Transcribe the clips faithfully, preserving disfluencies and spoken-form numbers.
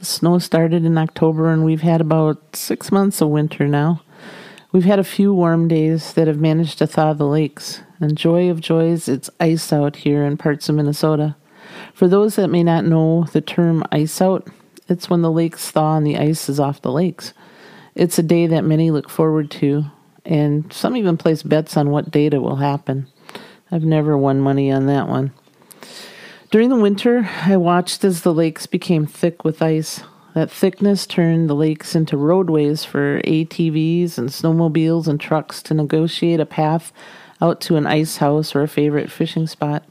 The snow started in October and we've had about six months of winter now. We've had a few warm days that have managed to thaw the lakes. And joy of joys, it's ice out here in parts of Minnesota. For those that may not know the term ice out, it's when the lakes thaw and the ice is off the lakes. It's a day that many look forward to, and some even place bets on what date it will happen. I've never won money on that one. During the winter, I watched as the lakes became thick with ice. That thickness turned the lakes into roadways for A T Vs and snowmobiles and trucks to negotiate a path out to an ice house or a favorite fishing spot.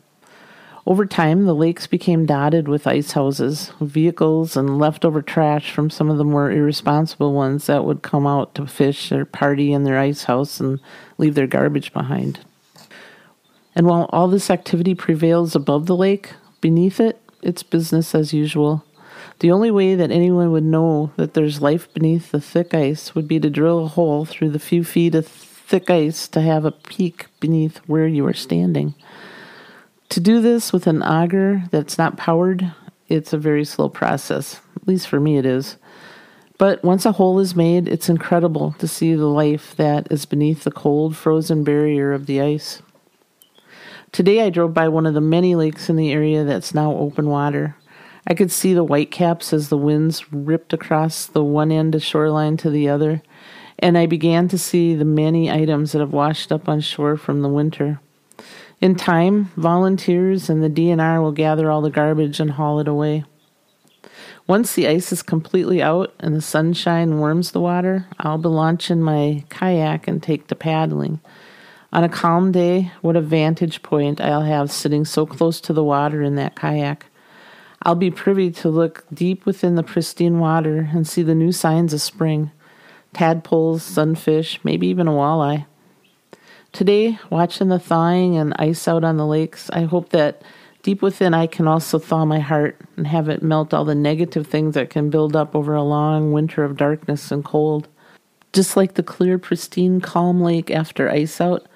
Over time, the lakes became dotted with ice houses, vehicles, and leftover trash from some of the more irresponsible ones that would come out to fish or party in their ice house and leave their garbage behind. And while all this activity prevails above the lake, beneath it, it's business as usual. The only way that anyone would know that there's life beneath the thick ice would be to drill a hole through the few feet of thick ice to have a peek beneath where you are standing. To do this with an auger that's not powered, it's a very slow process. At least for me it is. But once a hole is made, it's incredible to see the life that is beneath the cold, frozen barrier of the ice. Today I drove by one of the many lakes in the area that's now open water. I could see the whitecaps as the winds ripped across the one end of shoreline to the other, and I began to see the many items that have washed up on shore from the winter. In time, volunteers and the D N R will gather all the garbage and haul it away. Once the ice is completely out and the sunshine warms the water, I'll be launching my kayak and take to paddling. On a calm day, what a vantage point I'll have sitting so close to the water in that kayak. I'll be privy to look deep within the pristine water and see the new signs of spring. Tadpoles, sunfish, maybe even a walleye. Today, watching the thawing and ice out on the lakes, I hope that deep within I can also thaw my heart and have it melt all the negative things that can build up over a long winter of darkness and cold. Just like the clear, pristine, calm lake after ice out,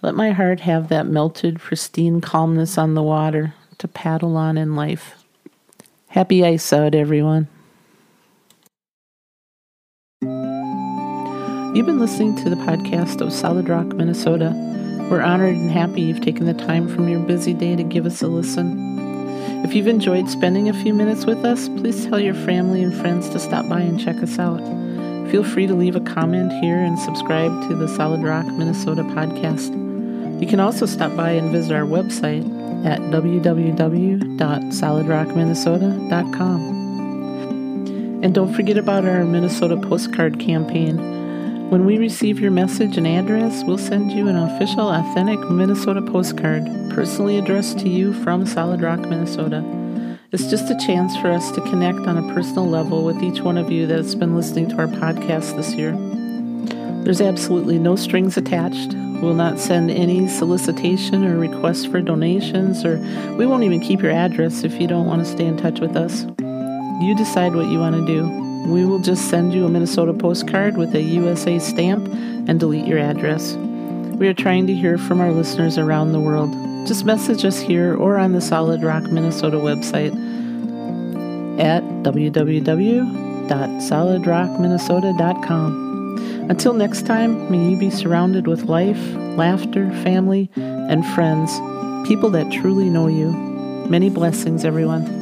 let my heart have that melted, pristine calmness on the water to paddle on in life. Happy ice out, everyone. You've been listening to the podcast of Solid Rock, Minnesota. We're honored and happy you've taken the time from your busy day to give us a listen. If you've enjoyed spending a few minutes with us, please tell your family and friends to stop by and check us out. Feel free to leave a comment here and subscribe to the Solid Rock Minnesota podcast. You can also stop by and visit our website at w w w dot solid rock minnesota dot com. And don't forget about our Minnesota postcard campaign. When we receive your message and address, we'll send you an official, authentic Minnesota postcard, personally addressed to you from Solid Rock, Minnesota. It's just a chance for us to connect on a personal level with each one of you that's been listening to our podcast this year. There's absolutely no strings attached. We'll not send any solicitation or requests for donations, or we won't even keep your address if you don't want to stay in touch with us. You decide what you want to do. We will just send you a Minnesota postcard with a U S A stamp and delete your address. We are trying to hear from our listeners around the world. Just message us here or on the Solid Rock Minnesota website at w w w dot solid rock minnesota dot com. Until next time, may you be surrounded with life, laughter, family, and friends, people that truly know you. Many blessings, everyone.